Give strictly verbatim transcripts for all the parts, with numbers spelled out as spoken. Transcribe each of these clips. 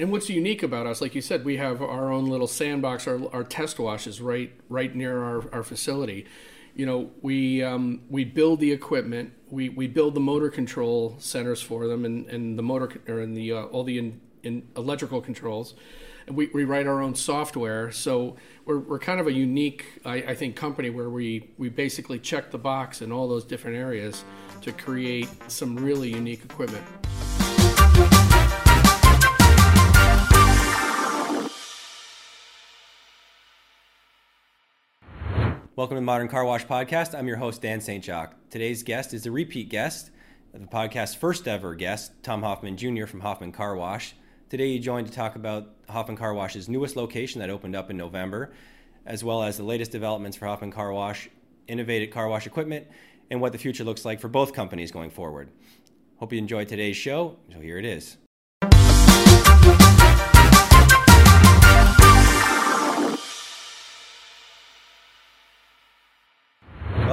And what's unique about us, like you said, we have our own little sandbox. Our, our test wash is right right near our, our facility. You know, we um, we build the equipment, we, we build the motor control centers for them, and, and the motor or in the uh, all the in, in electrical controls, and we, we write our own software. So we're we're kind of a unique, I, I think, company where we we basically check the box in all those different areas to create some really unique equipment. Welcome to the Modern Car Wash Podcast. I'm your host, Dan Saint Jacques. Today's guest is a repeat guest, the podcast's first ever guest, Tom Hoffman Junior from Hoffman Car Wash. Today he joined to talk about Hoffman Car Wash's newest location that opened up in November, as well as the latest developments for Hoffman Car Wash, Innovate car wash equipment, and what the future looks like for both companies going forward. Hope you enjoyed today's show. So here it is.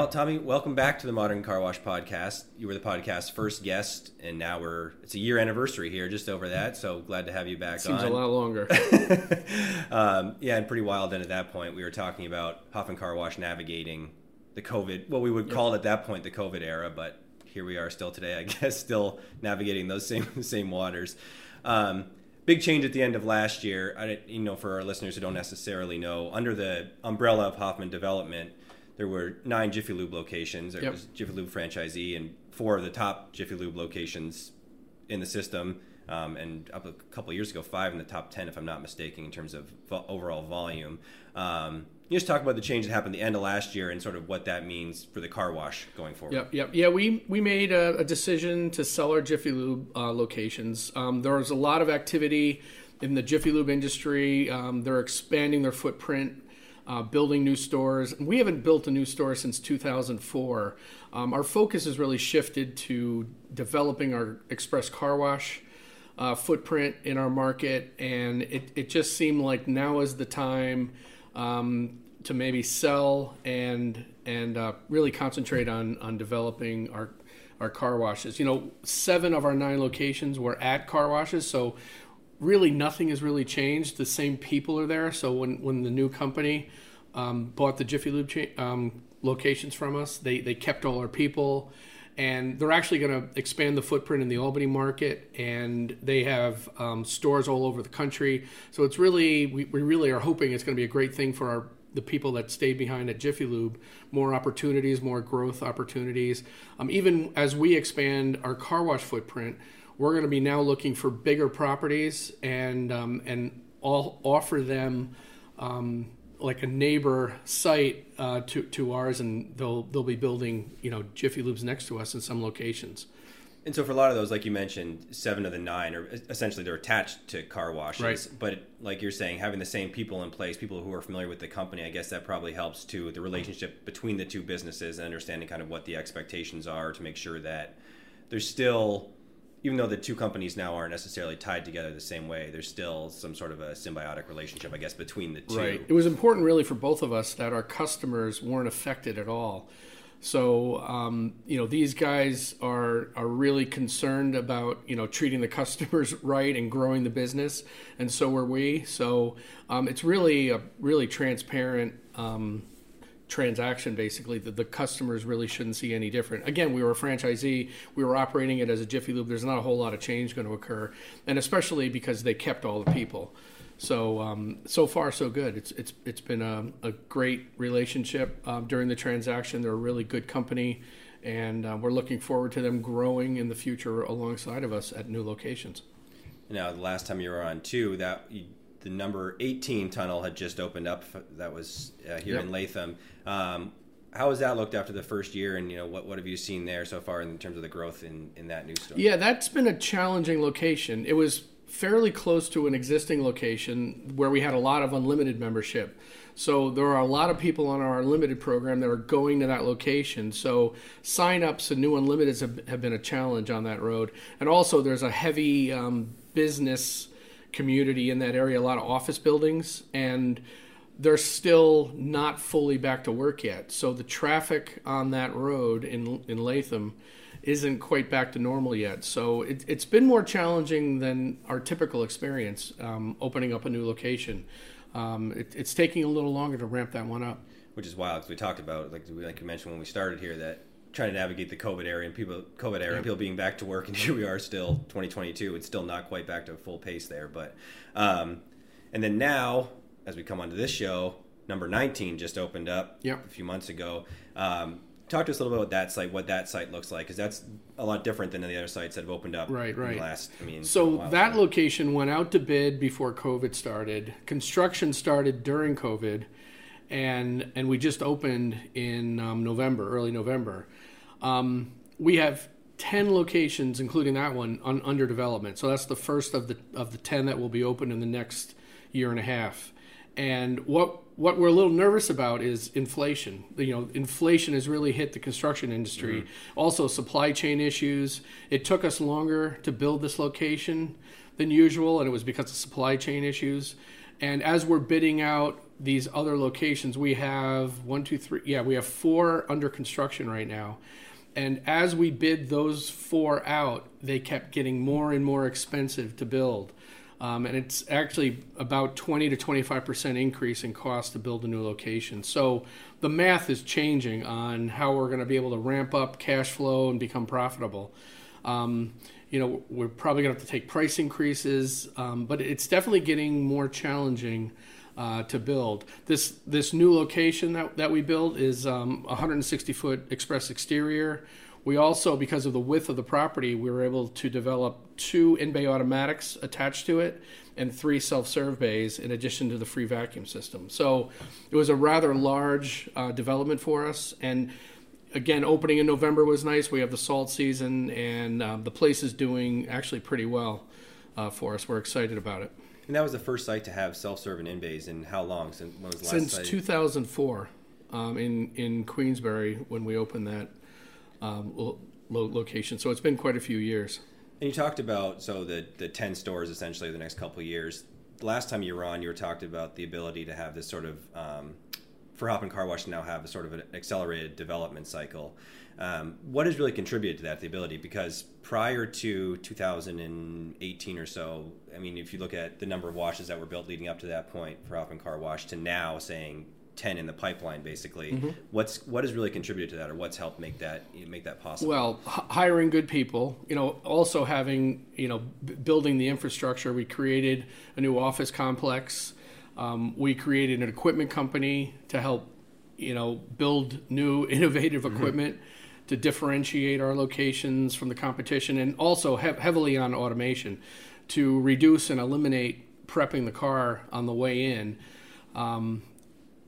Tommy, welcome back to the Modern Car Wash Podcast. You were the podcast's first guest, and now we're it's a year anniversary here, just over that, so glad to have you back. Seems on. Seems a lot longer. um, yeah, and pretty wild then at that point. We were talking about Hoffman Car Wash navigating the COVID, well, we would call it at that point the COVID era, but here we are still today, I guess, still navigating those same same waters. Um, big change at the end of last year. I, you know, for our listeners who don't necessarily know, under the umbrella of Hoffman Development, there were nine Jiffy Lube locations. There yep. was Jiffy Lube franchisee and four of the top Jiffy Lube locations in the system. Um, and up a couple of years ago, five in the top ten, if I'm not mistaken, in terms of vo- overall volume. Um, you just talk about the change that happened at the end of last year and sort of what that means for the car wash going forward. Yep, yep. Yeah, we, we made a, a decision to sell our Jiffy Lube uh, locations. Um, there was a lot of activity in the Jiffy Lube industry. Um, they're expanding their footprint. Uh, building new stores. We haven't built a new store since two thousand four. Um, our focus has really shifted to developing our express car wash uh, footprint in our market, and it, it just seemed like now is the time um, to maybe sell and and uh, really concentrate on on developing our our car washes. You know, seven of our nine locations were at car washes, so really nothing has really changed. The same people are there. So when, when the new company um, bought the Jiffy Lube cha- um, locations from us, they, they kept all our people. And they're actually going to expand the footprint in the Albany market. And they have um, stores all over the country. So it's really, we, we really are hoping it's going to be a great thing for our the people that stayed behind at Jiffy Lube. More opportunities, more growth opportunities. Um, even as we expand our car wash footprint, we're going to be now looking for bigger properties and um, and all offer them um, like a neighbor site uh, to to ours, and they'll they'll be building, you know, Jiffy Lubes next to us in some locations. And so for a lot of those, like you mentioned, seven of the nine are essentially they're attached to car washes. Right. But like you're saying, having the same people in place, people who are familiar with the company, I guess that probably helps too with the relationship between the two businesses and understanding kind of what the expectations are to make sure that there's still, even though the two companies now aren't necessarily tied together the same way, there's still some sort of a symbiotic relationship, I guess, between the two. Right. It was important really for both of us that our customers weren't affected at all. So, um, you know, these guys are are really concerned about, you know, treating the customers right and growing the business. And so were we. So um, it's really a really transparent um, transaction, basically, that the customers really shouldn't see any different. Again, we were a franchisee, we were operating it as a Jiffy Lube. There's not a whole lot of change going to occur, and especially because they kept all the people. So um, so far so good. It's it's it's been a, a great relationship uh, during the transaction. They're a really good company, and uh, we're looking forward to them growing in the future alongside of us at new locations. Now, the last time you were on too, that you the number eighteen tunnel had just opened up. That was uh, here yep. in Latham. Um, how has that looked after the first year, and you know what what have you seen there so far in terms of the growth in, in that new store? Yeah, that's been a challenging location. It was fairly close to an existing location where we had a lot of unlimited membership. So there are a lot of people on our unlimited program that are going to that location. So sign-ups and new unlimiteds have, have been a challenge on that road. And also there's a heavy um, business community in that area, a lot of office buildings, and they're still not fully back to work yet. So the traffic on that road in in Latham isn't quite back to normal yet. So it, it's been more challenging than our typical experience um, opening up a new location. Um, it, it's taking a little longer to ramp that one up. Which is wild, because we talked about, like, like you mentioned when we started here, that trying to navigate the COVID era and people, COVID era, yeah. and people being back to work, and here we are still twenty twenty-two. It's still not quite back to a full pace there, but um, and then now as we come onto this show, number nineteen just opened up yeah. a few months ago. Um, talk to us a little bit about that site, what that site looks like, because that's a lot different than the other sites that have opened up. Right, right. In the last, I mean, so that time. Location went out to bid before COVID started. Construction started during COVID, and and we just opened in um, November, early November. Um, we have ten locations, including that one, on, under development. So that's the first of the of the ten that will be open in the next year and a half. And what what we're a little nervous about is inflation. You know, inflation has really hit the construction industry. Mm-hmm. Also, supply chain issues. It took us longer to build this location than usual, and it was because of supply chain issues. And as we're bidding out these other locations, we have one, two, three. Yeah, we have four under construction right now. And as we bid those four out, they kept getting more and more expensive to build. Um, and it's actually about twenty to twenty-five percent increase in cost to build a new location. So the math is changing on how we're going to be able to ramp up cash flow and become profitable. Um, you know, we're probably going to have to take price increases, um, but it's definitely getting more challenging uh, to build. This this new location that, that we built is um, one hundred sixty foot express exterior. We also, because of the width of the property, we were able to develop two in-bay automatics attached to it and three self-serve bays in addition to the free vacuum system. So it was a rather large uh, development for us. And again, opening in November was nice. We have the salt season, and um, the place is doing actually pretty well uh, for us. We're excited about it. And that was the first site to have self-serve and in-bays in how long? Since when was the last Since site? two thousand four um, in, in Queensbury when we opened that. Um, lo- location. So it's been quite a few years. And you talked about, so the, the ten stores essentially the next couple of years. The last time you were on, you were talking about the ability to have this sort of, um, for Hoffman Car Wash to now have a sort of an accelerated development cycle. Um, what has really contributed to that, the ability? Because prior to two thousand eighteen or so, I mean, if you look at the number of washes that were built leading up to that point for Hoffman Car Wash to now saying, ten in the pipeline, basically. Mm-hmm. What's what has really contributed to that, or what's helped make that make that possible? Well, h- hiring good people, you know, also having, you know, b- building the infrastructure. We created a new office complex. Um, we created an equipment company to help, you know, build new innovative equipment mm-hmm. to differentiate our locations from the competition, and also he- heavily on automation to reduce and eliminate prepping the car on the way in. Um,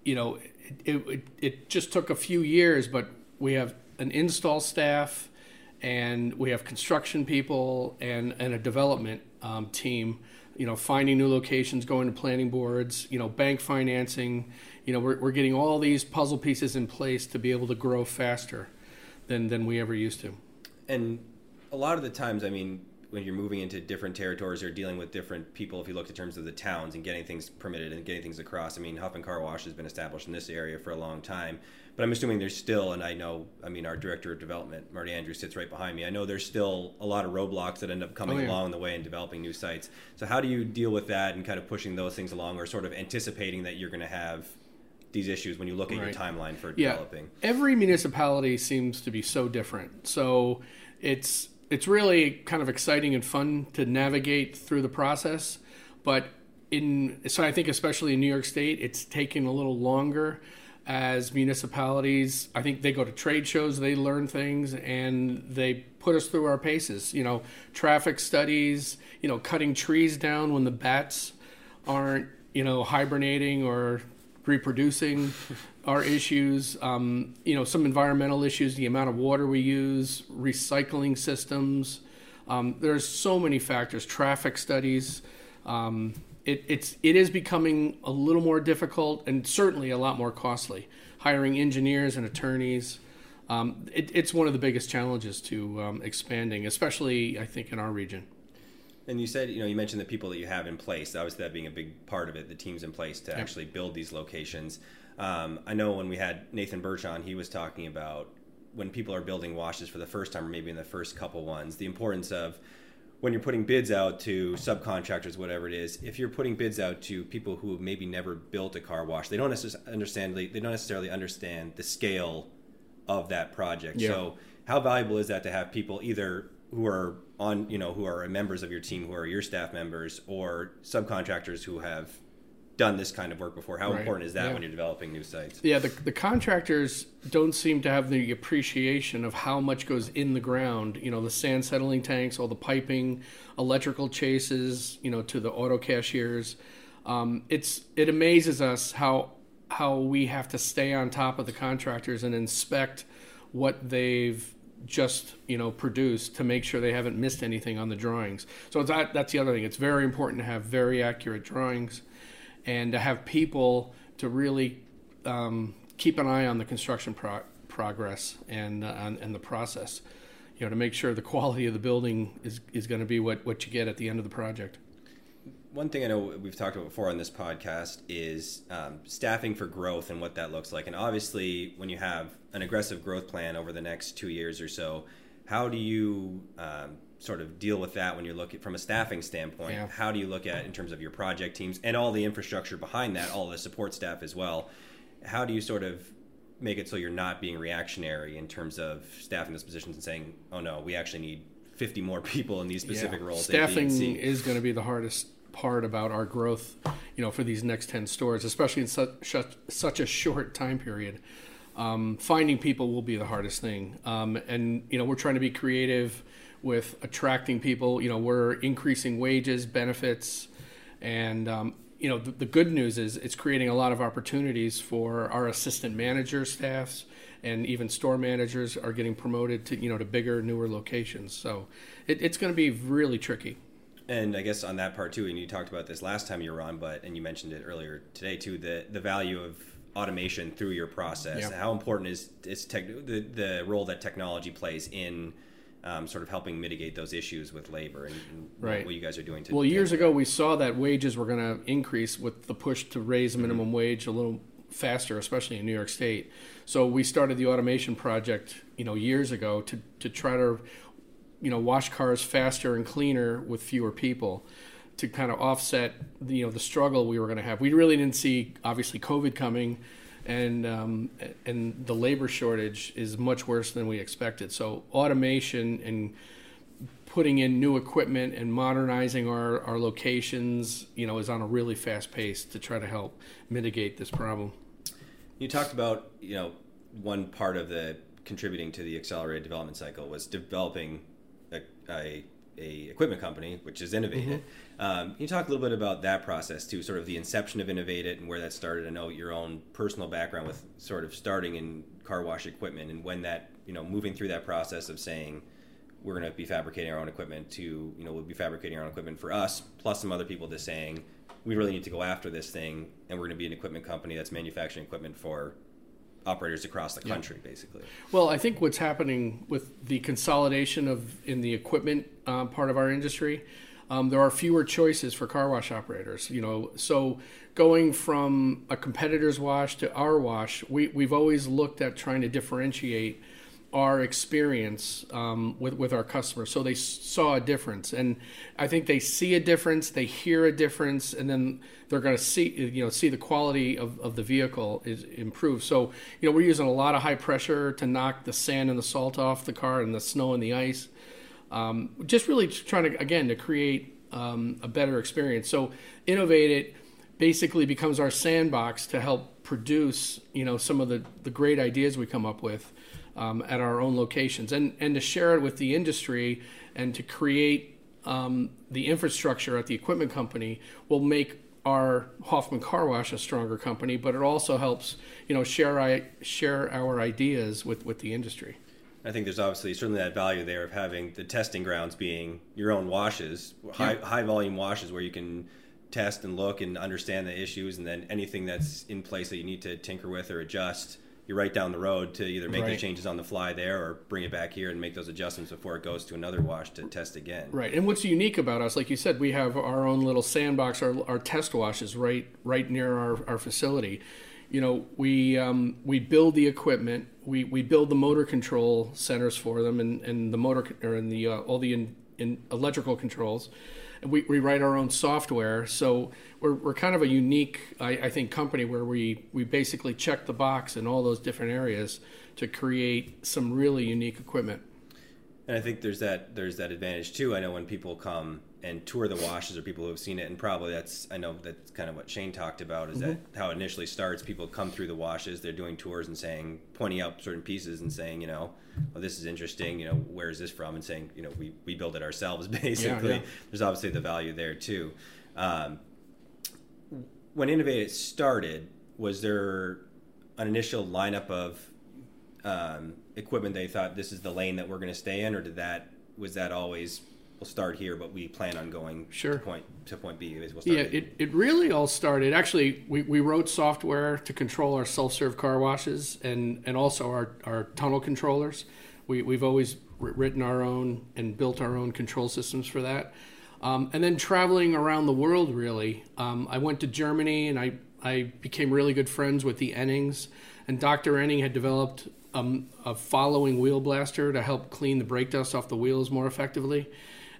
You know, it, it it just took a few years, but we have an install staff, and we have construction people, and, and a development um, team. You know, finding new locations, going to planning boards, you know, bank financing. You know, we're we're getting all these puzzle pieces in place to be able to grow faster than than we ever used to. And a lot of the times, I mean, when you're moving into different territories or dealing with different people, if you look in terms of the towns and getting things permitted and getting things across, I mean, Hoffman Car Wash has been established in this area for a long time, but I'm assuming there's still, and I know, I mean, our director of development, Marty Andrews, sits right behind me. I know there's still a lot of roadblocks that end up coming oh, yeah. along the way and developing new sites. So how do you deal with that and kind of pushing those things along, or sort of anticipating that you're going to have these issues when you look at right. your timeline for yeah. developing? Every municipality seems to be so different. So it's, It's really kind of exciting and fun to navigate through the process, but in so I think especially in New York State, it's taken a little longer as municipalities. I think they go to trade shows, they learn things, and they put us through our paces. You know, traffic studies, you know, cutting trees down when the bats aren't, you know, hibernating or reproducing our issues, um, you know, some environmental issues, the amount of water we use, recycling systems. Um, there's so many factors, traffic studies. Um, it, it's, it is becoming a little more difficult and certainly a lot more costly. Hiring engineers and attorneys, um, it, it's one of the biggest challenges to um, expanding, especially, I think, in our region. And you said, you know, you mentioned the people that you have in place, obviously that being a big part of it, the teams in place to yep. actually build these locations. Um, I know when we had Nathan Burch on, he was talking about when people are building washes for the first time, or maybe in the first couple ones, the importance of when you're putting bids out to subcontractors, whatever it is, if you're putting bids out to people who have maybe never built a car wash, they don't necessarily understand, they don't necessarily understand the scale of that project. Yeah. So how valuable is that to have people either who are on, you know, who are members of your team, who are your staff members, or subcontractors who have done this kind of work before? How right. important is that yeah. when you're developing new sites? Yeah, the, the contractors don't seem to have the appreciation of how much goes in the ground. You know, the sand settling tanks, all the piping, electrical chases, you know, to the auto cashiers. Um, it's it amazes us how how we have to stay on top of the contractors and inspect what they've just, you know, produced to make sure they haven't missed anything on the drawings. So it's, that's the other thing. It's very important to have very accurate drawings, and to have people to really um, keep an eye on the construction pro- progress and, uh, and and the process, you know, to make sure the quality of the building is, is going to be what, what you get at the end of the project. One thing I know we've talked about before on this podcast is um, staffing for growth and what that looks like. And obviously, when you have an aggressive growth plan over the next two years or so, how do you um, sort of deal with that when you're looking from a staffing standpoint? Yeah. How do you look at in terms of your project teams and all the infrastructure behind that, all the support staff as well? How do you sort of make it so you're not being reactionary in terms of staffing those positions and saying, oh no, we actually need fifty more people in these specific yeah. roles? Staffing is going to be the hardest part about our growth, you know, for these next ten stores, especially in such such a short time period. Um, finding people will be the hardest thing. Um, and, you know, we're trying to be creative with attracting people. You know, we're increasing wages, benefits, and um, you know, the, the good news is it's creating a lot of opportunities for our assistant manager staffs, and even store managers are getting promoted to, you know, to bigger, newer locations. So it, it's going to be really tricky. And I guess on that part too, and you talked about this last time you were on, but and you mentioned it earlier today too, the the value of automation through your process. Yeah. How important is is tech, the the role that technology plays in Um, sort of helping mitigate those issues with labor and, and right. what you guys are doing to. Well, years ago we saw that wages were going to increase with the push to raise minimum mm-hmm. wage a little faster, especially in New York State. So we started the automation project, you know, years ago to to try to, you know, wash cars faster and cleaner with fewer people, to kind of offset the, you know, the struggle we were going to have. We really didn't see, obviously, COVID coming. And um, and the labor shortage is much worse than we expected. So automation and putting in new equipment and modernizing our, our locations, you know, is on a really fast pace to try to help mitigate this problem. You talked about, you know, one part of the contributing to the accelerated development cycle was developing a, a a equipment company, which is Innovate. Mm-hmm. Um, can you talk a little bit about that process too, sort of the inception of Innovate and where that started? I know your own personal background with sort of starting in car wash equipment, and when that, you know, moving through that process of saying, we're going to be fabricating our own equipment to, you know, we'll be fabricating our own equipment for us, plus some other people, to saying, we really need to go after this thing, and we're going to be an equipment company that's manufacturing equipment for operators across the country, yeah. basically. Well, I think what's happening with the consolidation of in the equipment uh, part of our industry, um, there are fewer choices for car wash operators. You know, so going from a competitor's wash to our wash, we, we've always looked at trying to differentiate our experience um, with with our customers, so they saw a difference, and I think they see a difference, they hear a difference, and then they're going to see, you know, see the quality of, of the vehicle is improved. So, you know, we're using a lot of high pressure to knock the sand and the salt off the car, and the snow and the ice. Um, just really trying to again to create um, a better experience. So, Innovate It basically becomes our sandbox to help produce, you know, some of the the great ideas we come up with. Um, at our own locations, and, and to share it with the industry, and to create um, the infrastructure at the equipment company will make our Hoffman Car Wash a stronger company, but it also helps, you know, share I, share our ideas with, with the industry. I think there's obviously certainly that value there of having the testing grounds being your own washes, high, yeah. high volume washes where you can test and look and understand the issues, and then anything that's in place that you need to tinker with or adjust, you're right down the road to either make right. the changes on the fly there, or bring it back here and make those adjustments before it goes to another wash to test again. Right. And what's unique about us, like you said, we have our own little sandbox, our, our test washes right right near our, our facility. you know, we um, we build the equipment, we, we build the motor control centers for them, and, and the motor or in the uh, all the in, in electrical controls. And we, we write our own software, so we're we're kind of a unique, I, I think, company where we we basically check the box in all those different areas to create some really unique equipment. And I think there's that there's that advantage too. I know when people come and tour the washes, or people who have seen it, and probably that's, I know that's kind of what Shane talked about, is mm-hmm. that how it initially starts. People come through the washes, they're doing tours and saying, pointing out certain pieces and saying, you know, oh, this is interesting, you know, where is this from? And saying, you know, we, we build it ourselves, basically. Yeah, yeah. There's obviously the value there too. Um, when Innovate started, was there an initial lineup of um, equipment they thought this is the lane that we're going to stay in, or did that, was that always... we'll start here, but we plan on going sure. to point to point B. We'll start yeah, it, it really all started. Actually, we, we wrote software to control our self-serve car washes and, and also our, our tunnel controllers. We, we've always written our own and built our own control systems for that. Um, and then traveling around the world, really. Um, I went to Germany, and I, I became really good friends with the Ennings. And Doctor Enning had developed um, a following wheel blaster to help clean the brake dust off the wheels more effectively.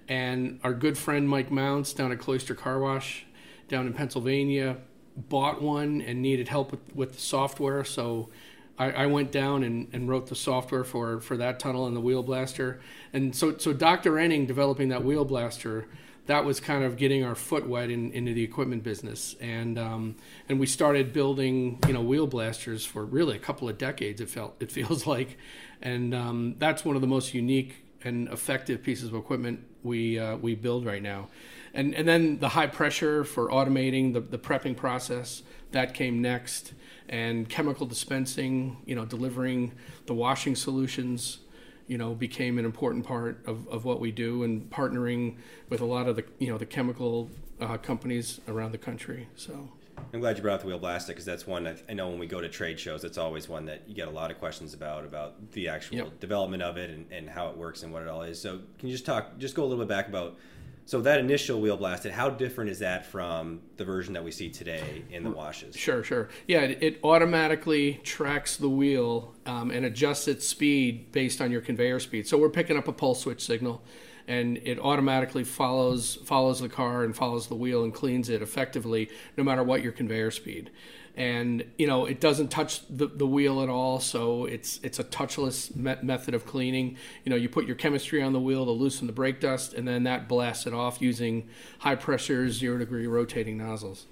And our good friend Mike Mounts down at Cloister Car Wash down in Pennsylvania bought one and needed help with, with the software. So I, I went down and, and wrote the software for, for that tunnel and the wheel blaster. And so so Doctor Enning developing that wheel blaster, that was kind of getting our foot wet in, into the equipment business. And um, and we started building, you know, wheel blasters for really a couple of decades, it felt it feels like. And um, that's one of the most unique and effective pieces of equipment we uh, we build right now. And and then the high pressure for automating the, the prepping process, that came next. And chemical dispensing, you know, delivering the washing solutions, you know, became an important part of, of what we do, and partnering with a lot of the, you know, the chemical uh, companies around the country, so. I'm glad you brought up the wheel blaster, because that's one that I know when we go to trade shows, that's always one that you get a lot of questions about, about the actual yep. development of it and, and how it works and what it all is. So can you just talk, just go a little bit back about, so that initial wheel blasted, how different is that from the version that we see today in the washes? Sure, sure. Yeah, it, it automatically tracks the wheel um, and adjusts its speed based on your conveyor speed. So we're picking up a pulse switch signal, and it automatically follows follows the car and follows the wheel and cleans it effectively, no matter what your conveyor speed. And you know, it doesn't touch the, the wheel at all, so it's it's a touchless me- method of cleaning. You know, you put your chemistry on the wheel to loosen the brake dust, and then that blasts it off using high pressure zero degree rotating nozzles.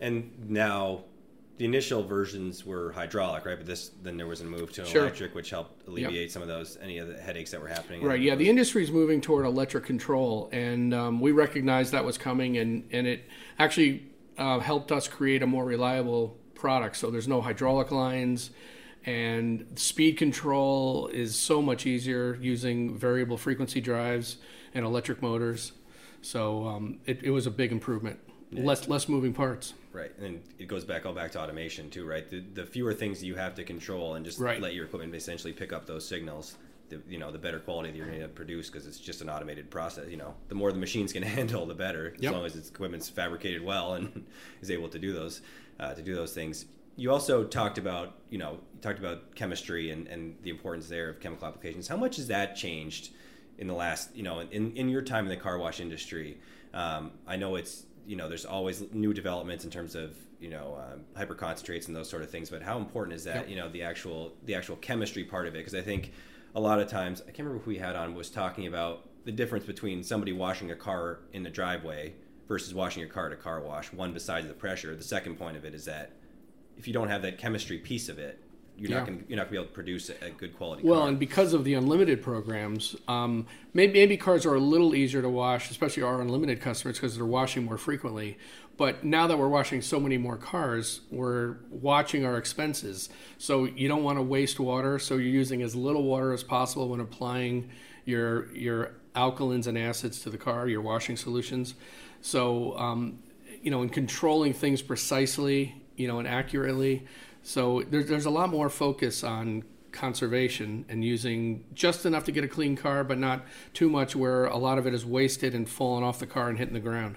And now, the initial versions were hydraulic, right? But this, then there was a move to an sure. electric, which helped alleviate yep. some of those, any of the headaches that were happening. Right. Yeah. The industry's moving toward electric control, and um, we recognized that was coming, and, and it actually uh, helped us create a more reliable product. So there's no hydraulic lines, and speed control is so much easier using variable frequency drives and electric motors. So um, it, it was a big improvement. Yeah. Less, less moving parts. Right, and it goes back all back to automation too, right? The, the fewer things you have to control, and just right. let your equipment essentially pick up those signals. The, you know, the better quality that you're going to produce, because it's just an automated process. You know, the more the machines can handle, the better, yep. as long as its equipment's fabricated well and is able to do those uh, to do those things. You also talked about, you know, you talked about chemistry and, and the importance there of chemical applications. How much has that changed in the last, you know, in in your time in the car wash industry? Um, I know it's. You know, there's always new developments in terms of, you know, um, hyperconcentrates and those sort of things. But how important is that, yep. you know, the actual the actual chemistry part of it? Because I think a lot of times, I can't remember who we had on, was talking about the difference between somebody washing a car in the driveway versus washing your car at a car wash. One, besides the pressure, the second point of it is that if you don't have that chemistry piece of it, You're, yeah. not gonna, you're not going to be able to produce a, a good quality well, car. Well, and because of the unlimited programs, um, maybe, maybe cars are a little easier to wash, especially our unlimited customers, because they're washing more frequently. But now that we're washing so many more cars, we're watching our expenses. So you don't want to waste water, so you're using as little water as possible when applying your your alkalines and acids to the car, your washing solutions. So, um, you know, in controlling things precisely, you know, and accurately, so there's there's a lot more focus on conservation and using just enough to get a clean car, but not too much where a lot of it is wasted and falling off the car and hitting the ground.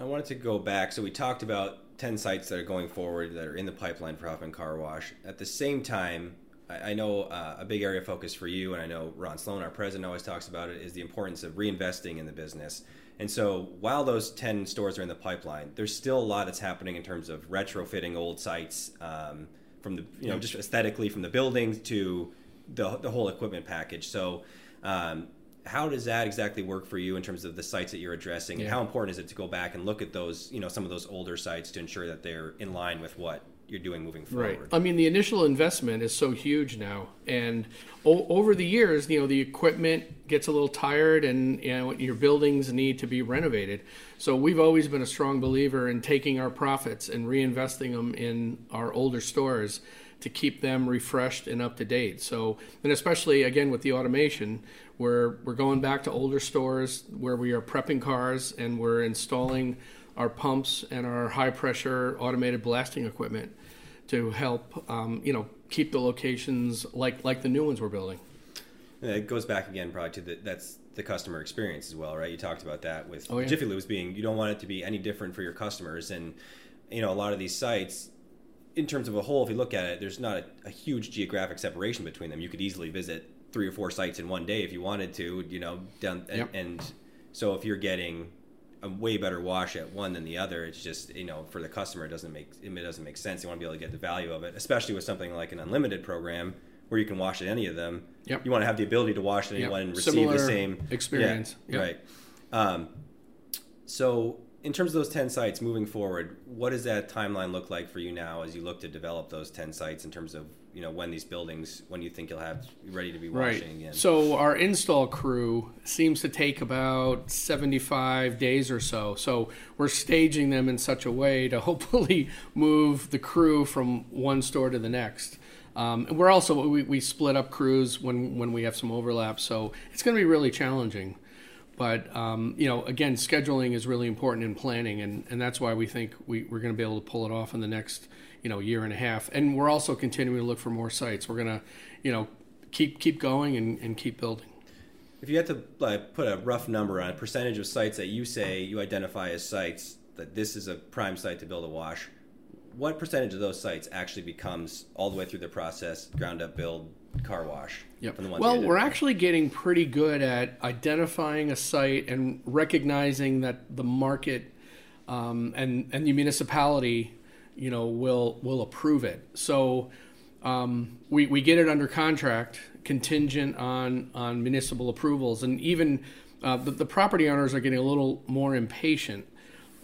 I wanted to go back. So we talked about ten sites that are going forward that are in the pipeline for Hoffman Car Wash. At the same time, I, I know uh, a big area of focus for you, and I know Ron Sloan, our president, always talks about it, is the importance of reinvesting in the business. And so while those ten stores are in the pipeline, there's still a lot that's happening in terms of retrofitting old sites, um, from the, you know, just aesthetically, from the buildings to the, the whole equipment package. So um, how does that exactly work for you in terms of the sites that you're addressing? Yeah. And how important is it to go back and look at those, you know, some of those older sites to ensure that they're in line with what you're doing moving forward? Right. I mean, the initial investment is so huge now. And o- over the years, you know, the equipment gets a little tired and, you know, your buildings need to be renovated. So we've always been a strong believer in taking our profits and reinvesting them in our older stores to keep them refreshed and up to date. So, and especially again with the automation, where we're going back to older stores where we are prepping cars and we're installing our pumps and our high pressure automated blasting equipment to help, um, you know, keep the locations like, like the new ones we're building. And it goes back again probably to the, that's the customer experience as well, right? You talked about that with oh, yeah. Jiffy Lube being, you don't want it to be any different for your customers. And, you know, a lot of these sites, in terms of a whole, if you look at it, there's not a, a huge geographic separation between them. You could easily visit three or four sites in one day if you wanted to, you know, down, and, yep. and so if you're getting a way better wash at one than the other, it's just, you know, for the customer, it doesn't make, it doesn't make sense. You want to be able to get the value of it, especially with something like an unlimited program where you can wash at any of them. Yep. You want to have the ability to wash at any yep. one and receive Similar the same experience. Yeah, yep. Right. Um, so in terms of those ten sites moving forward, what does that timeline look like for you now as you look to develop those ten sites in terms of, you know, when these buildings, when you think you'll have ready to be washing? Right. Again? So our install crew seems to take about seventy-five days or so. So we're staging them in such a way to hopefully move the crew from one store to the next. Um, and we're also, we, we split up crews when, when we have some overlap. So it's going to be really challenging. But, um, you know, again, scheduling is really important in planning, and, and that's why we think we, we're going to be able to pull it off in the next, you know, year and a half. And we're also continuing to look for more sites. We're going to, you know, keep keep going and, and keep building. If you had to like, put a rough number on a percentage of sites that you say you identify as sites, that this is a prime site to build a wash, what percentage of those sites actually becomes all the way through the process, ground up build, car wash? Yep. From the ones well, we're actually getting pretty good at identifying a site and recognizing that the market um, and and the municipality, you know, will will approve it. So um, we we get it under contract, contingent on on municipal approvals, and even uh, the, the property owners are getting a little more impatient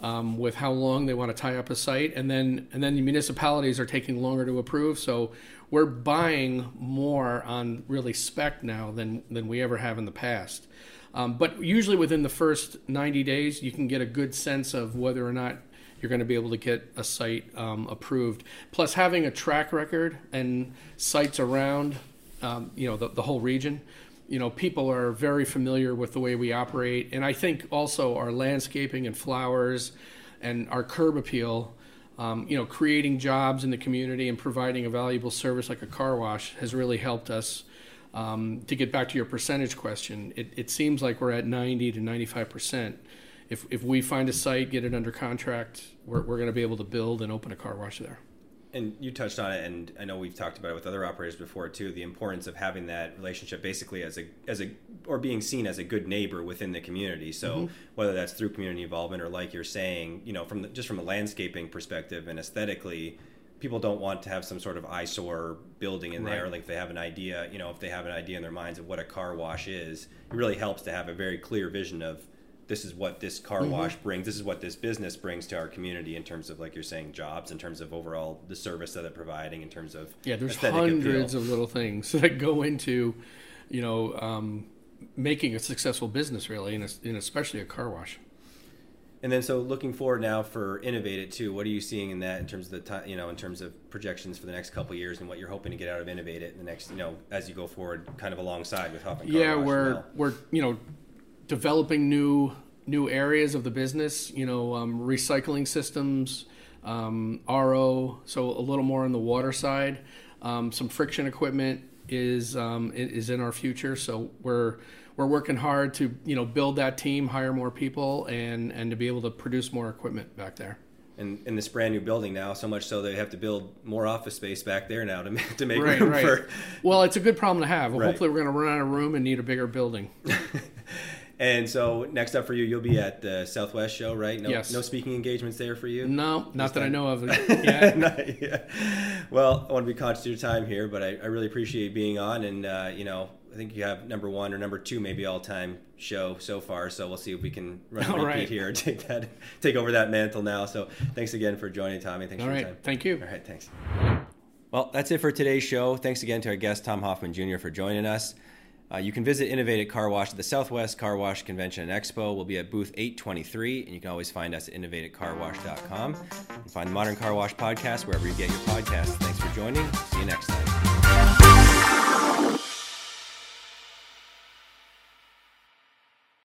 um, with how long they want to tie up a site, and then and then the municipalities are taking longer to approve. So we're buying more on really spec now than, than we ever have in the past. Um, but usually within the first ninety days, you can get a good sense of whether or not you're going to be able to get a site um, approved. Plus having a track record and sites around, um, you know, the, the whole region, you know, people are very familiar with the way we operate. And I think also our landscaping and flowers and our curb appeal, Um, you know, creating jobs in the community and providing a valuable service like a car wash has really helped us. Um, to get back to your percentage question, it, it seems like we're at ninety to ninety-five percent. If if we find a site, get it under contract, we're we're going to be able to build and open a car wash there. And you touched on it, and I know we've talked about it with other operators before too, the importance of having that relationship basically as a as a or being seen as a good neighbor within the community. So mm-hmm. whether that's through community involvement or like you're saying, you know, from the, just from a landscaping perspective and aesthetically, people don't want to have some sort of eyesore building in right. there. Like if they have an idea, you know, if they have an idea in their minds of what a car wash is, it really helps to have a very clear vision of this is what this car mm-hmm. wash brings. This is what this business brings to our community in terms of, like you're saying, jobs, in terms of overall the service that they're providing, in terms of yeah, there's hundreds appeal. Of little things that go into, you know, um, making a successful business really, and, and especially a car wash. And then, so looking forward now for Innovate It too, what are you seeing in that in terms of the, you know, in terms of projections for the next couple of years and what you're hoping to get out of Innovate It in the next, you know, as you go forward, kind of alongside with Hoffman Car yeah, Wash? Yeah, we're now. we're you know. developing new new areas of the business, you know, um, recycling systems, um, R O, so a little more on the water side. Um, some friction equipment is um, is in our future, so we're we're working hard to, you know, build that team, hire more people, and and to be able to produce more equipment back there. in, in this brand new building now, so much so they have to build more office space back there now to make, to make right, room right. for... Well, it's a good problem to have. Well, right. Hopefully we're going to run out of room and need a bigger building. And so next up for you, you'll be at the Southwest show, right? No, yes. No speaking engagements there for you? No, not that I know of. Yeah. Not yet. Well, I want to be conscious of your time here, but I, I really appreciate being on. And, uh, you know, I think you have number one or number two maybe all-time show so far, so we'll see if we can run a repeat right. here and take that, take over that mantle now. So thanks again for joining, Tommy. Thanks All for right. your time. Thank you. All right, thanks. Well, that's it for today's show. Thanks again to our guest, Tom Hoffman Junior, for joining us. Uh, you can visit Innovate Car Wash at the Southwest Car Wash Convention and Expo. We'll be at booth eight twenty-three, and you can always find us at innovate car wash dot com. And find the Modern Car Wash Podcast wherever you get your podcasts. Thanks for joining. See you next time.